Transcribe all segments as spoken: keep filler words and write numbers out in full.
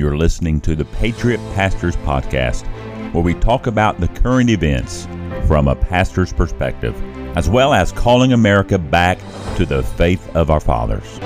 You're listening to the Patriot Pastors Podcast, where we talk about the current events from a pastor's perspective, as well as calling America back to the faith of our fathers.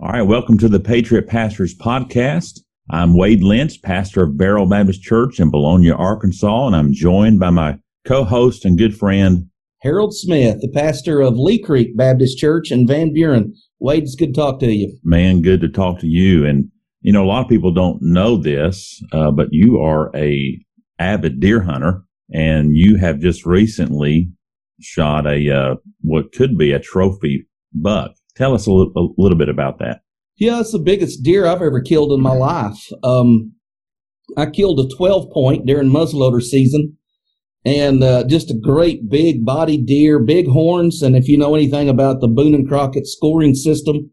All right, welcome to the Patriot Pastors Podcast. I'm Wade Lentz, pastor of Barrow Baptist Church in Bologna, Arkansas, and I'm joined by my co-host and good friend, Harold Smith, the pastor of Lee Creek Baptist Church in Van Buren. Wade, it's good to talk to you. Man, good to talk to you. And, you know, a lot of people don't know this, uh, but you are a avid deer hunter, and you have just recently shot a uh, what could be a trophy buck. Tell us a, l- a little bit about that. Yeah, it's the biggest deer I've ever killed in my life. Um, I killed a twelve-point during muzzleloader season, and uh, just a great big body deer, big horns. And if you know anything about the Boone and Crockett scoring system,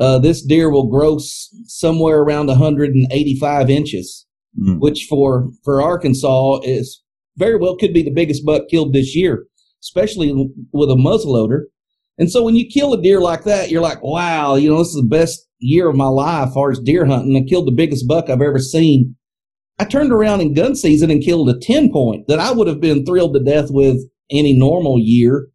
uh, this deer will gross somewhere around one hundred eighty-five inches, mm. which for, for Arkansas is very well could be the biggest buck killed this year, especially w- with a muzzleloader. And so when you kill a deer like that, you're like, wow, you know, this is the best year of my life as far as deer hunting. I killed the biggest buck I've ever seen. I turned around in gun season and killed a ten-point that I would have been thrilled to death with any normal year.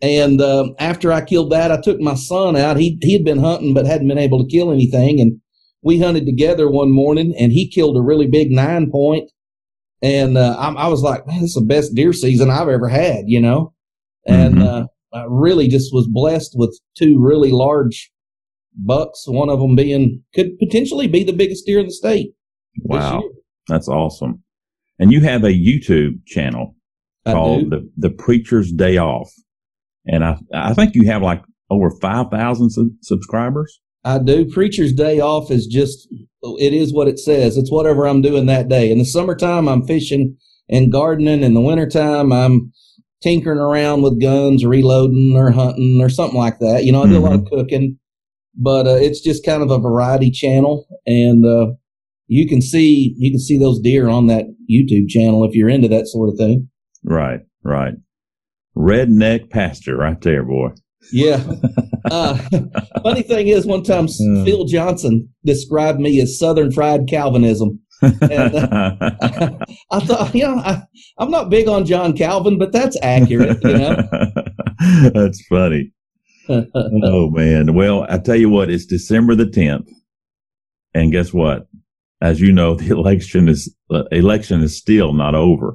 And uh, after I killed that, I took my son out. He he had been hunting but hadn't been able to kill anything. And we hunted together one morning, and he killed a really big nine-point. And uh, I, I was like, man, this is the best deer season I've ever had, you know. And mm-hmm. uh, I really just was blessed with two really large bucks, one of them being could potentially be the biggest deer in the state. Wow. This year. That's awesome. And you have a YouTube channel I called the, the Preacher's Day Off. And I I think you have like over five thousand su- subscribers. I do. Preacher's Day Off is just, it is what it says. It's whatever I'm doing that day. In the summertime, I'm fishing and gardening. In the wintertime, I'm tinkering around with guns, reloading or hunting or something like that. You know, I do mm-hmm. a lot of cooking. But uh, it's just kind of a variety channel. And, uh, You can see you can see those deer on that YouTube channel if you're into that sort of thing. Right, right. Redneck pastor right there, boy. Yeah. Uh, funny thing is, one time uh, Phil Johnson described me as Southern fried Calvinism. And, uh, I, I thought, you know, I, I'm not big on John Calvin, but that's accurate, you know. That's funny. Oh, man. Well, I tell you what, it's December the tenth, and guess what? As you know, the election is uh, election is still not over,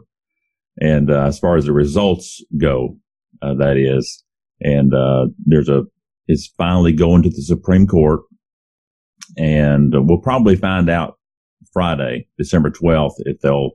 and uh, as far as the results go, uh, that is, and uh, there's a it's finally going to the Supreme Court, and uh, we'll probably find out Friday, December twelfth, if they'll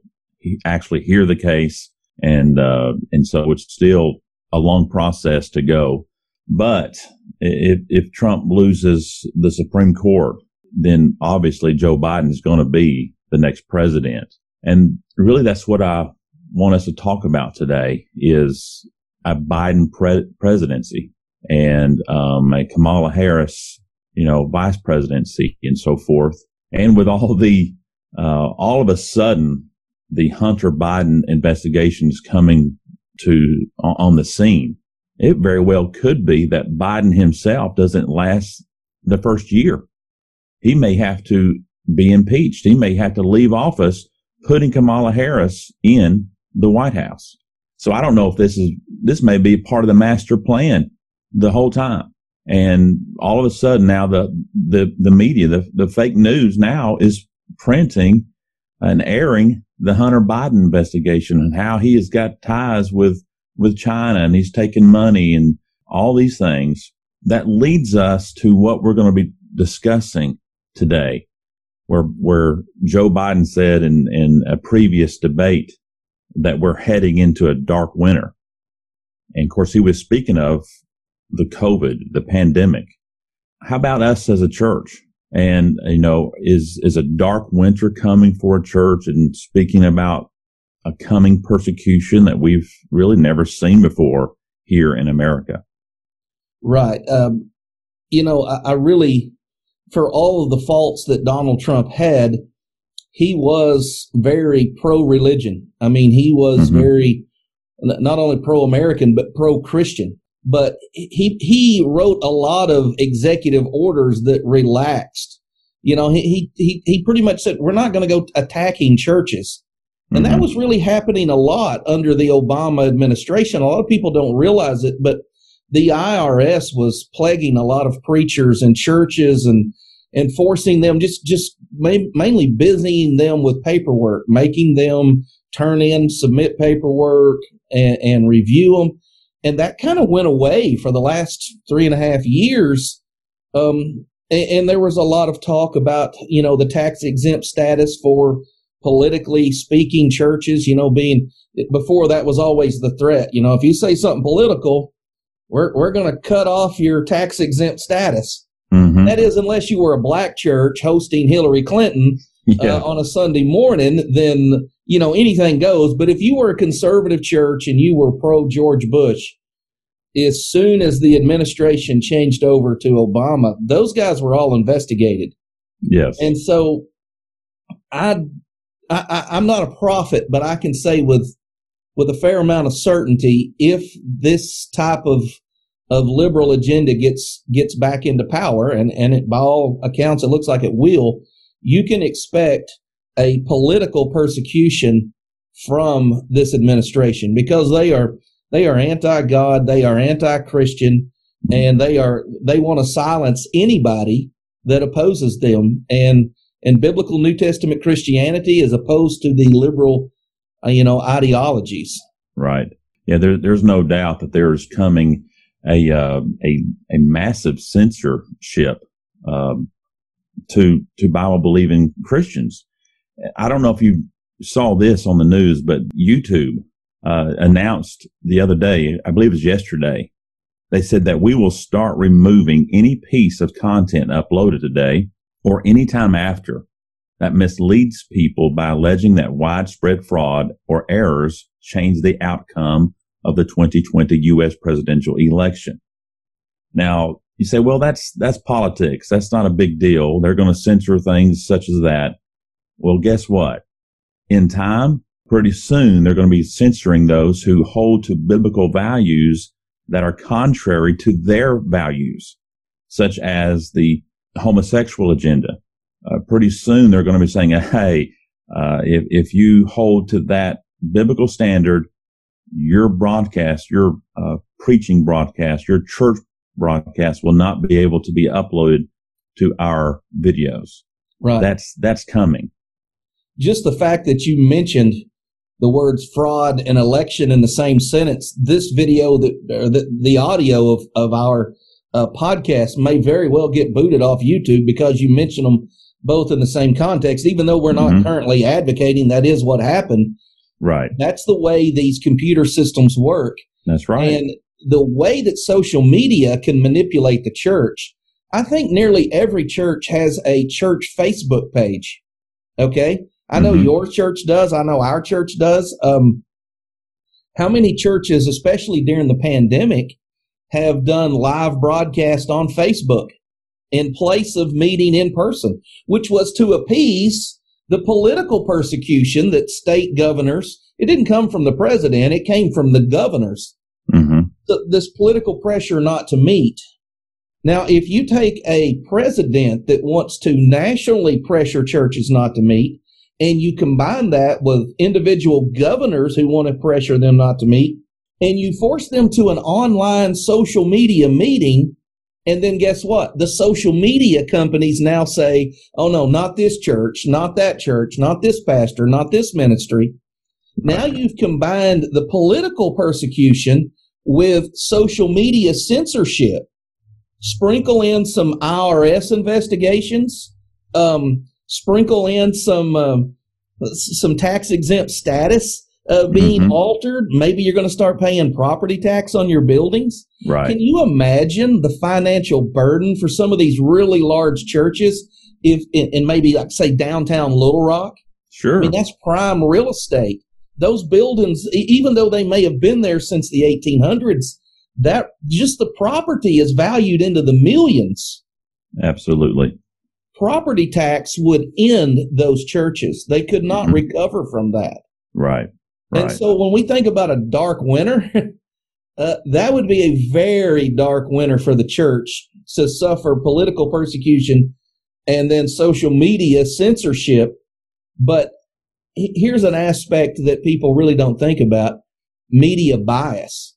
actually hear the case, and uh, and so it's still a long process to go. But if if Trump loses the Supreme Court, then obviously Joe Biden is going to be the next president. And really that's what I want us to talk about today is a Biden pre- presidency and um, a Kamala Harris, you know, vice presidency and so forth. And with all the, uh, all of a sudden, the Hunter Biden investigations coming to on the scene, it very well could be that Biden himself doesn't last the first year. He may have to be impeached. He may have to leave office, putting Kamala Harris in the White House. So I don't know if this is, this may be part of the master plan the whole time. And all of a sudden now the, the, the media, the, the fake news now is printing and airing the Hunter Biden investigation and how he has got ties with, with China and he's taking money and all these things. That leads us to what we're going to be discussing today, where where Joe Biden said in, in a previous debate that we're heading into a dark winter. And, of course, he was speaking of the COVID, the pandemic. How about us as a church? And, you know, is is a dark winter coming for a church and speaking about a coming persecution that we've really never seen before here in America? Right. Um, you know, I, I really... For all of the faults that Donald Trump had, he was very pro-religion. I mean, he was mm-hmm. very, not only pro-American, but pro-Christian. But he he wrote a lot of executive orders that relaxed. You know, he he he pretty much said, we're not going to go attacking churches. And mm-hmm. that was really happening a lot under the Obama administration. A lot of people don't realize it, but the I R S was plaguing a lot of preachers and churches and, and forcing them, just, just ma- mainly busying them with paperwork, making them turn in, submit paperwork, and, and review them. And that kind of went away for the last three and a half years. Um, and, and there was a lot of talk about, you know, the tax-exempt status for politically speaking churches, you know, being, before that was always the threat. You know, if you say something political, we're we're going to cut off your tax-exempt status. Mm-hmm. That is, unless you were a black church hosting Hillary Clinton yeah. uh, on a Sunday morning, then, you know, anything goes. But if you were a conservative church and you were pro-George Bush, as soon as the administration changed over to Obama, those guys were all investigated. Yes. And so I, I, I'm not a prophet, but I can say with with a fair amount of certainty, if this type of of liberal agenda gets gets back into power, and, and it, by all accounts it looks like it will, you can expect a political persecution from this administration, because they are they are anti-God, they are anti-Christian, and they are they want to silence anybody that opposes them. And and biblical New Testament Christianity is opposed to the liberal you know, ideologies. Right. Yeah, there, there's no doubt that there is coming a uh, a, a massive censorship um, to to Bible-believing Christians. I don't know if you saw this on the news, but YouTube uh, announced the other day, I believe it was yesterday, they said that we will start removing any piece of content uploaded today or any time after that misleads people by alleging that widespread fraud or errors change the outcome of the twenty twenty U S presidential election. Now, you say, well, that's that's politics. That's not a big deal. They're going to censor things such as that. Well, guess what? In time, pretty soon, they're going to be censoring those who hold to biblical values that are contrary to their values, such as the homosexual agenda. Uh, pretty soon they're going to be saying, hey, uh, if, if you hold to that biblical standard, your broadcast, your uh, preaching broadcast, your church broadcast will not be able to be uploaded to our videos. Right. That's, that's coming. Just the fact that you mentioned the words fraud and election in the same sentence, this video, that or the, the audio of, of our uh, podcast may very well get booted off YouTube because you mentioned them both in the same context, even though we're not mm-hmm. currently advocating that is what happened. Right. That's the way these computer systems work. That's right. And the way that social media can manipulate the church, I think nearly every church has a church Facebook page. Okay. I know mm-hmm. your church does. I know our church does. Um, how many churches, especially during the pandemic, have done live broadcast on Facebook in place of meeting in person, which was to appease the political persecution that state governors, it didn't come from the president, it came from the governors, mm-hmm. th- this political pressure not to meet. Now, if you take a president that wants to nationally pressure churches not to meet, and you combine that with individual governors who want to pressure them not to meet, and you force them to an online social media meeting, and then guess what? The social media companies now say, oh, no, not this church, not that church, not this pastor, not this ministry. Now you've combined the political persecution with social media censorship. Sprinkle in some I R S investigations. Um, sprinkle in some um, some tax-exempt status Uh, being mm-hmm. altered. Maybe you're going to start paying property tax on your buildings. Right. Can you imagine the financial burden for some of these really large churches if in maybe, like, say, downtown Little Rock? Sure. I mean, that's prime real estate. Those buildings, even though they may have been there since the eighteen hundreds, that just the property is valued into the millions. Absolutely. Property tax would end those churches. They could not mm-hmm. recover from that. Right. Right. And so when we think about a dark winter, Uh, that would be a very dark winter for the church to suffer political persecution and then social media censorship. But he- here's an aspect that people really don't think about: media bias.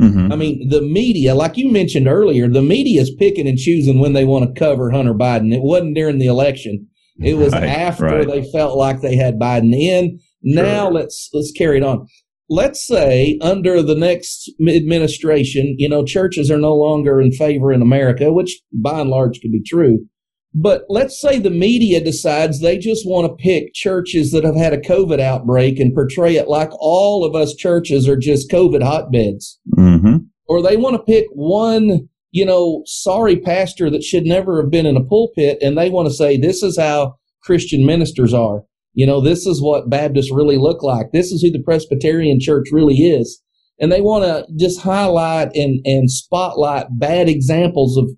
Mm-hmm. I mean, the media, like you mentioned earlier, the media is picking and choosing when they want to cover Hunter Biden. It wasn't during the election. It was right, after right. they felt like they had Biden in. Now sure. let's let's carry it on. Let's say under the next administration, you know, churches are no longer in favor in America, which by and large could be true. But let's say the media decides they just want to pick churches that have had a COVID outbreak and portray it like all of us churches are just COVID hotbeds. Mm-hmm. Or they want to pick one, you know, sorry pastor that should never have been in a pulpit, and they want to say this is how Christian ministers are. You know, this is what Baptists really look like. This is who the Presbyterian church really is. And they want to just highlight and, and spotlight bad examples of,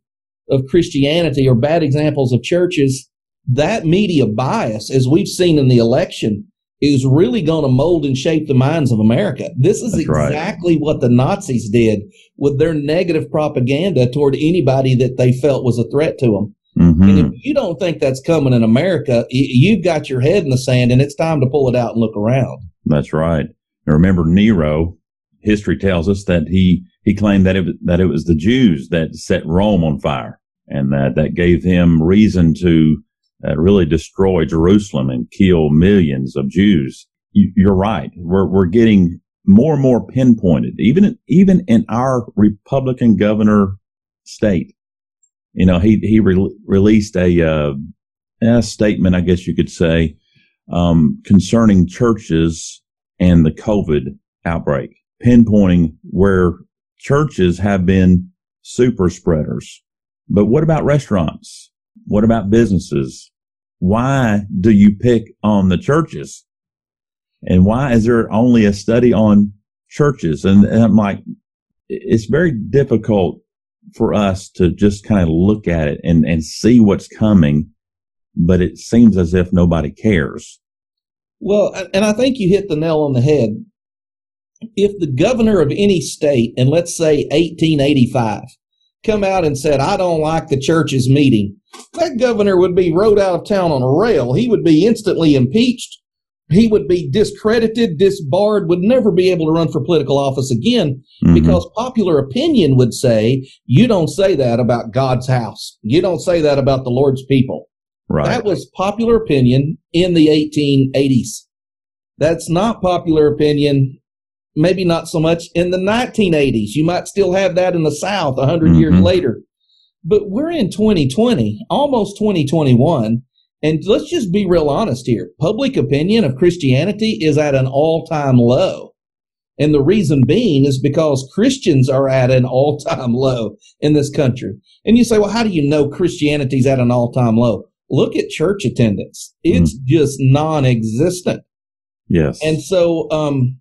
of Christianity or bad examples of churches. That media bias, as we've seen in the election, is really going to mold and shape the minds of America. This is That's exactly right. what the Nazis did with their negative propaganda toward anybody that they felt was a threat to them. Mm-hmm. And if you don't think that's coming in America, you've got your head in the sand, and it's time to pull it out and look around. That's right. And remember, Nero, history tells us that he, he claimed that it, that it was the Jews that set Rome on fire, and that, that gave him reason to uh, really destroy Jerusalem and kill millions of Jews. You, you're right. We're, we're getting more and more pinpointed, even, even in our Republican governor state. You know, he he re- released a, uh, a statement, I guess you could say, um, concerning churches and the COVID outbreak, pinpointing where churches have been super spreaders. But what about restaurants? What about businesses? Why do you pick on the churches? And why is there only a study on churches? And, and I'm like, it's very difficult for us to just kind of look at it and, and see what's coming, but it seems as if nobody cares. Well, and I think you hit the nail on the head. If the governor of any state, and let's say eighteen eighty-five, come out and said, I don't like the church's meeting, that governor would be rode out of town on a rail. He would be instantly impeached. He would be discredited, disbarred, would never be able to run for political office again, mm-hmm. because popular opinion would say, you don't say that about God's house. You don't say that about the Lord's people. Right. That was popular opinion in the eighteen eighties. That's not popular opinion, maybe not so much in the nineteen eighties. You might still have that in the South one hundred mm-hmm. years later. But we're in twenty twenty, almost twenty twenty-one. And let's just be real honest here. Public opinion of Christianity is at an all-time low. And the reason being is because Christians are at an all-time low in this country. And you say, well, how do you know Christianity's at an all-time low? Look at church attendance. It's mm. just non-existent. Yes. And so um,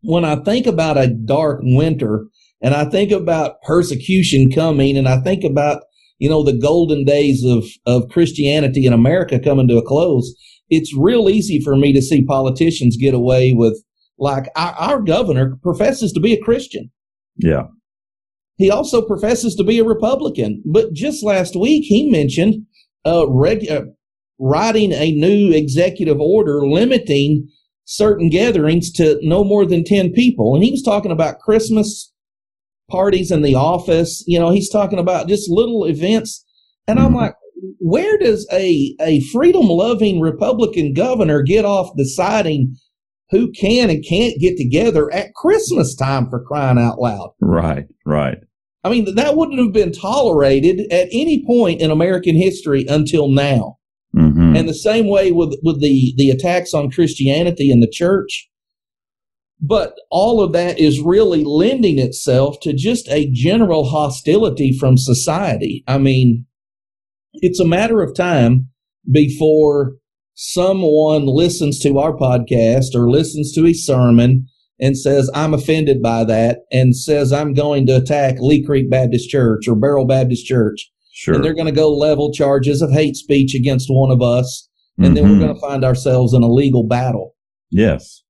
when I think about a dark winter, and I think about persecution coming, and I think about you know, the golden days of, of Christianity in America coming to a close, it's real easy for me to see politicians get away with, like, our, our governor professes to be a Christian. Yeah. He also professes to be a Republican. But just last week, he mentioned uh, reg- uh, writing a new executive order limiting certain gatherings to no more than ten people. And he was talking about Christmas parties in the office, you know, he's talking about just little events. And I'm like, where does a, a freedom-loving Republican governor get off deciding who can and can't get together at Christmas time, for crying out loud? Right, right. I mean, that wouldn't have been tolerated at any point in American history until now. Mm-hmm. And the same way with, with the, the attacks on Christianity and the church. But all of that is really lending itself to just a general hostility from society. I mean, it's a matter of time before someone listens to our podcast or listens to a sermon and says, I'm offended by that, and says, I'm going to attack Lee Creek Baptist Church or Barrow Baptist Church. Sure. And they're going to go level charges of hate speech against one of us, and mm-hmm. then we're going to find ourselves in a legal battle. Yes.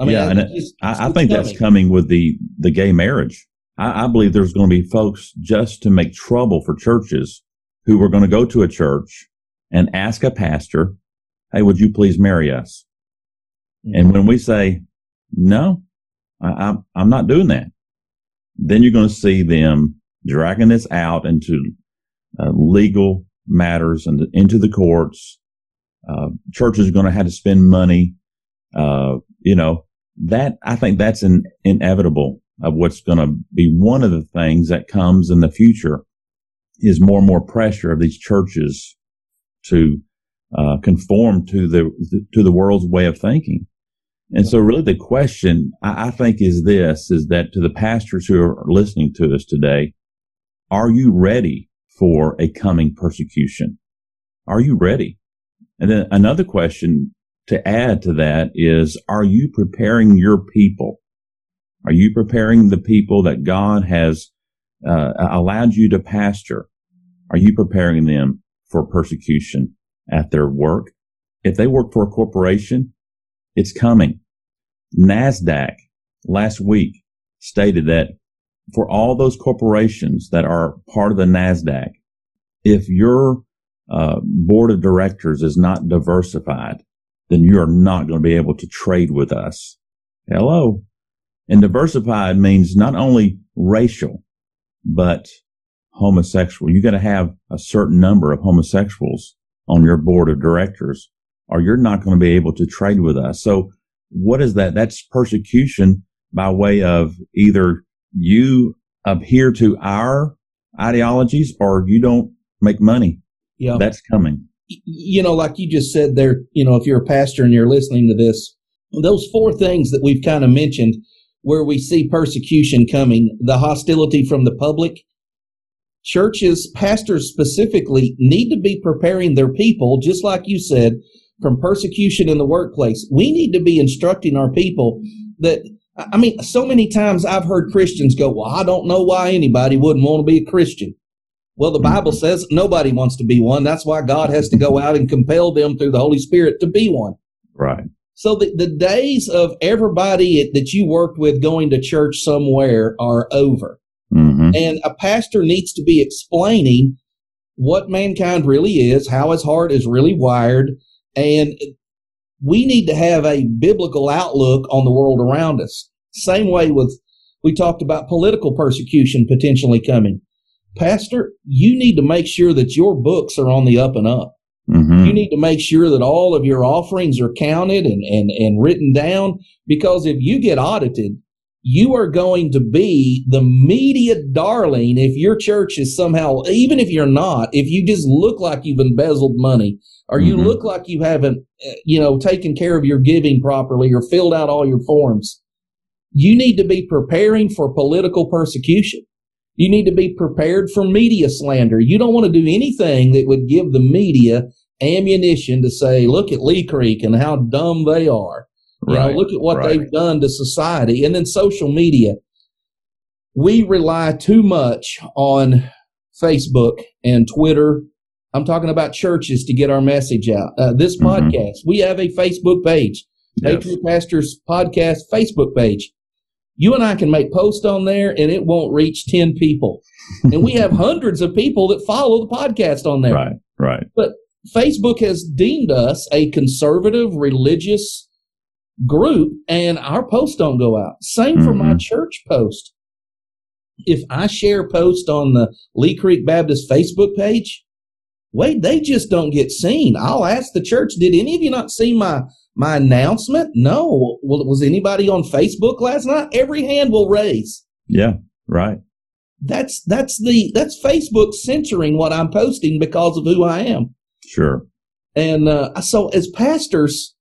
I I mean, yeah, I, and it's, it's, I, I think coming. that's coming with the, the gay marriage. I, I believe there's going to be folks just to make trouble for churches who are going to go to a church and ask a pastor, hey, would you please marry us? Mm-hmm. And when we say, no, I, I, I'm not doing that, then you're going to see them dragging this out into uh, legal matters and into the courts. Uh, churches are going to have to spend money. Uh, you know, that I think that's an inevitable of what's going to be one of the things that comes in the future is more and more pressure of these churches to uh, conform to the to the world's way of thinking. And so really the question I, I think is this, is that to the pastors who are listening to us today, are you ready for a coming persecution? Are you ready? And then another question to add to that is, are you preparing your people? Are you preparing the people that God has uh, allowed you to pastor? Are you preparing them for persecution at their work? If they work for a corporation, it's coming. NASDAQ last week stated that for all those corporations that are part of the NASDAQ, if your uh, board of directors is not diversified, then you are not going to be able to trade with us. Hello. And diversified means not only racial, but homosexual. You got to have a certain number of homosexuals on your board of directors, or you're not going to be able to trade with us. So what is that? That's persecution by way of either you adhere to our ideologies or you don't make money. Yeah. That's coming. You know, like you just said there, you know, if you're a pastor and you're listening to this, those four things that we've kind of mentioned where we see persecution coming, the hostility from the public, churches, pastors specifically need to be preparing their people, just like you said, from persecution in the workplace. We need to be instructing our people that, I mean, so many times I've heard Christians go, well, I don't know why anybody wouldn't want to be a Christian. Well, the Bible says nobody wants to be one. That's why God has to go out and compel them through the Holy Spirit to be one. Right. So the, the days of everybody that you worked with going to church somewhere are over. Mm-hmm. And a pastor needs to be explaining what mankind really is, how his heart is really wired, and we need to have a biblical outlook on the world around us. Same way with, we talked about political persecution potentially coming. Pastor, you need to make sure that your books are on the up and up. Mm-hmm. You need to make sure that all of your offerings are counted and, and, and written down, because if you get audited, you are going to be the media darling if your church is somehow, even if you're not, if you just look like you've embezzled money or you mm-hmm. look like you haven't, you know, taken care of your giving properly or filled out all your forms. You need to be preparing for political persecution. You need to be prepared for media slander. You don't want to do anything that would give the media ammunition to say, look at Lee Creek and how dumb they are. You right, know, look at what right. they've done to society. And then social media. We rely too much on Facebook and Twitter. I'm talking about churches to get our message out. Uh, this mm-hmm. podcast, we have a Facebook page, yes. Patriot Pastors Podcast Facebook page. You and I can make posts on there, and it won't reach ten people. And we have hundreds of people that follow the podcast on there. Right, right. But Facebook has deemed us a conservative, religious group, and our posts don't go out. Same mm-hmm. for my church post. If I share a post on the Lee Creek Baptist Facebook page, wait, they just don't get seen. I'll ask the church, did any of you not see my my announcement? No. Well, was anybody on Facebook last night? Every hand will raise. Yeah, right. That's that's the that's Facebook censoring what I'm posting because of who I am. Sure. And uh, so as pastors,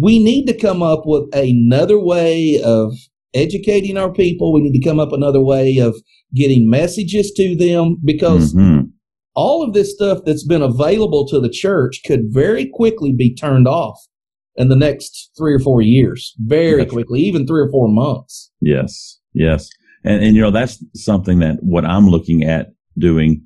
we need to come up with another way of educating our people. We need to come up another way of getting messages to them, because mm-hmm. all of this stuff that's been available to the church could very quickly be turned off in the next three or four years, very that's quickly, even three or four months. Yes, yes. And, and you know, that's something that what I'm looking at doing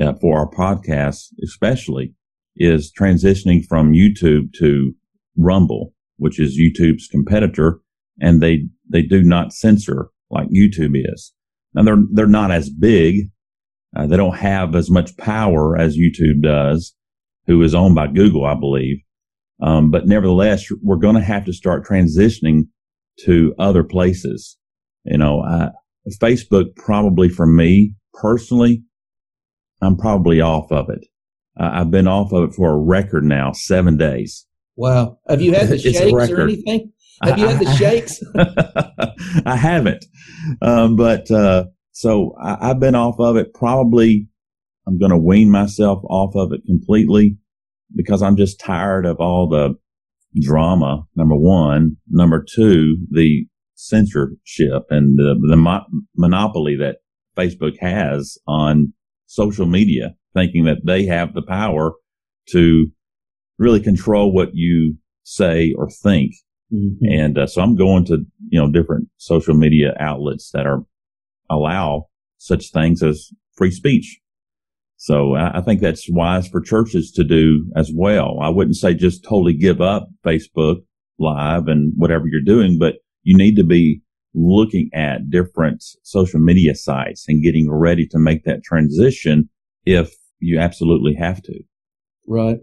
uh, for our podcast, especially, is transitioning from YouTube to Rumble, which is YouTube's competitor, and they they do not censor like YouTube is. Now they're they're not as big. Uh, they don't have as much power as YouTube does, who is owned by Google, I believe. Um, but nevertheless, we're going to have to start transitioning to other places. You know, I, Facebook probably for me personally, I'm probably off of it. Uh, I've been off of it for a record now, seven days. Wow. Have you had the shakes or anything? Have you had the shakes? I haven't. Um, but, uh, so I, I've been off of it. Probably I'm going to wean myself off of it completely because I'm just tired of all the drama. Number one, number two, the censorship and the, the mo- monopoly that Facebook has on social media, thinking that they have the power to really control what you say or think. Mm-hmm. And uh, so I'm going to, you know, different social media outlets that are allow such things as free speech. So I, I think that's wise for churches to do as well. I wouldn't say just totally give up Facebook Live and whatever you're doing, but you need to be looking at different social media sites and getting ready to make that transition if you absolutely have to. Right.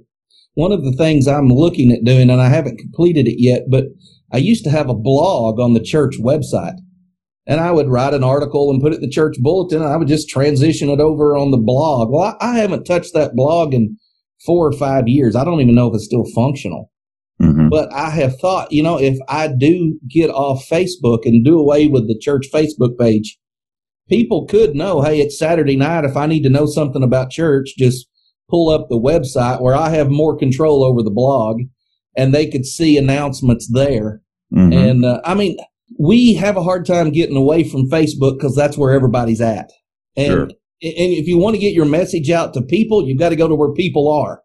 One of the things I'm looking at doing, and I haven't completed it yet, but I used to have a blog on the church website. And I would write an article and put it in the church bulletin, and I would just transition it over on the blog. Well, I, I haven't touched that blog in four or five years. I don't even know if it's still functional. Mm-hmm. But I have thought, you know, if I do get off Facebook and do away with the church Facebook page, people could know, hey, it's Saturday night. If I need to know something about church, just pull up the website where I have more control over the blog, and they could see announcements there. Mm-hmm. And, uh, I mean, we have a hard time getting away from Facebook because that's where everybody's at. And, sure. and if you want to get your message out to people, you've got to go to where people are,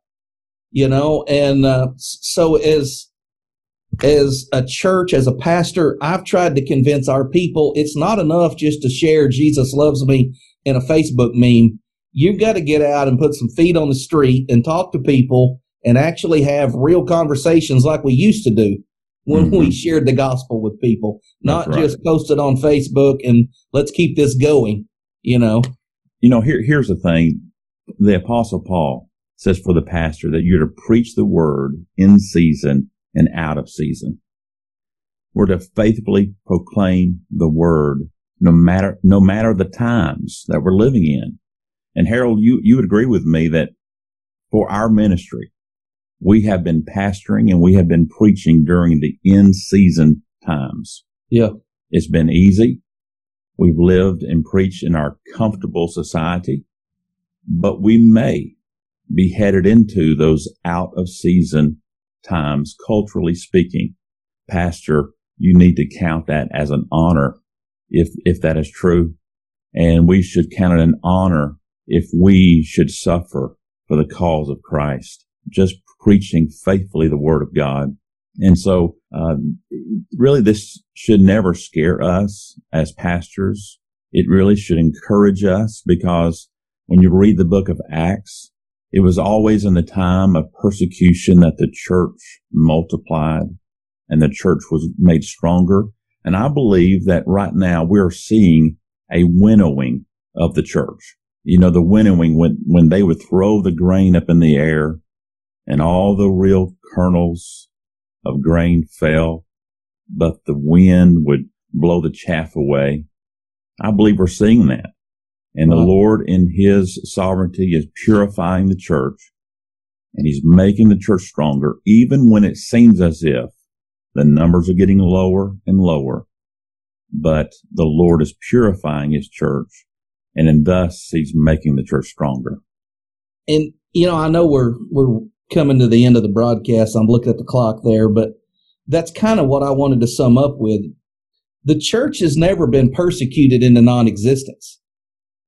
you know. And uh, so as as a church, as a pastor, I've tried to convince our people it's not enough just to share Jesus loves me in a Facebook meme. You've got to get out and put some feet on the street and talk to people and actually have real conversations like we used to do when mm-hmm. we shared the gospel with people, not right. just post it on Facebook and let's keep this going, you know. You know, here here's the thing. The Apostle Paul says for the pastor that you're to preach the word in season and out of season. We're to faithfully proclaim the word no matter no matter the times that we're living in. And Harold, you, you would agree with me that for our ministry, we have been pastoring and we have been preaching during the in-season times. Yeah. It's been easy. We've lived and preached in our comfortable society, but we may be headed into those out-of-season times, culturally speaking. Pastor, you need to count that as an honor if if that is true. And we should count it an honor if we should suffer for the cause of Christ, just preaching faithfully the word of God. And so, um, really, this should never scare us as pastors. It really should encourage us because when you read the book of Acts, it was always in the time of persecution that the church multiplied and the church was made stronger. And I believe that right now we're seeing a winnowing of the church. You know, the winnowing, when, when they would throw the grain up in the air and all the real kernels of grain fell, but the wind would blow the chaff away. I believe we're seeing that. And wow. The Lord in his sovereignty is purifying the church, and he's making the church stronger, even when it seems as if the numbers are getting lower and lower. But the Lord is purifying his church, and in thus he's making the church stronger. And, you know, I know we're we're coming to the end of the broadcast. I'm looking at the clock there, but that's kind of what I wanted to sum up with. The church has never been persecuted into non-existence.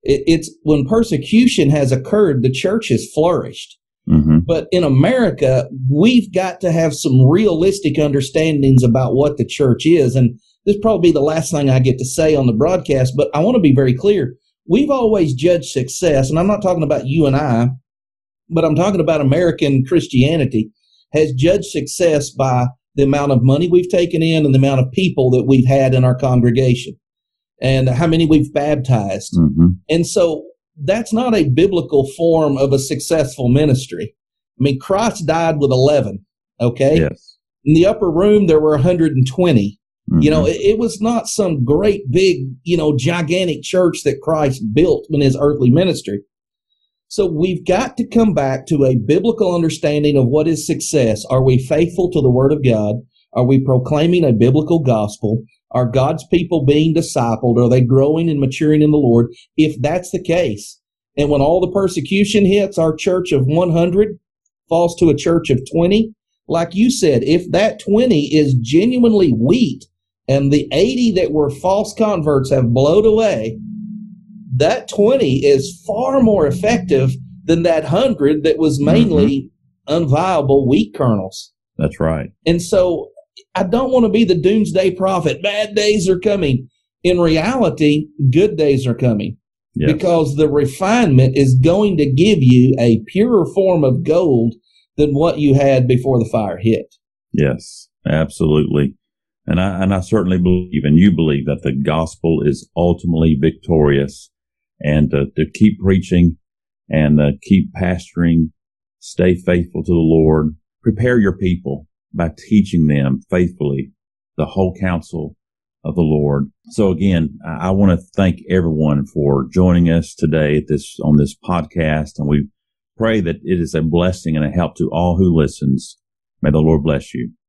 It, it's when persecution has occurred, the church has flourished. Mm-hmm. But in America, we've got to have some realistic understandings about what the church is. And this will probably be the last thing I get to say on the broadcast, but I want to be very clear. We've always judged success, and I'm not talking about you and I, but I'm talking about American Christianity, has judged success by the amount of money we've taken in and the amount of people that we've had in our congregation and how many we've baptized. Mm-hmm. And so that's not a biblical form of a successful ministry. I mean, Christ died with eleven, okay? Yes. In the upper room, there were one hundred twenty. Mm-hmm. You know, it, it was not some great big, you know, gigantic church that Christ built in his earthly ministry. So we've got to come back to a biblical understanding of what is success. Are we faithful to the Word of God? Are we proclaiming a biblical gospel? Are God's people being discipled? Are they growing and maturing in the Lord? If that's the case, and when all the persecution hits, our church of one hundred falls to a church of twenty. Like you said, if that twenty is genuinely wheat and the eighty that were false converts have blown away, that twenty is far more effective than that one hundred that was mainly mm-hmm. unviable wheat kernels. That's right. And so I don't want to be the doomsday prophet. Bad days are coming. In reality, good days are coming. Yes. Because the refinement is going to give you a purer form of gold than what you had before the fire hit. Yes, absolutely. And I, and I certainly believe, and you believe, that the gospel is ultimately victorious. And uh, to keep preaching and uh, keep pastoring, stay faithful to the Lord. Prepare your people by teaching them faithfully the whole counsel of the Lord. So again, I, I want to thank everyone for joining us today at this on this podcast. And we pray that it is a blessing and a help to all who listens. May the Lord bless you.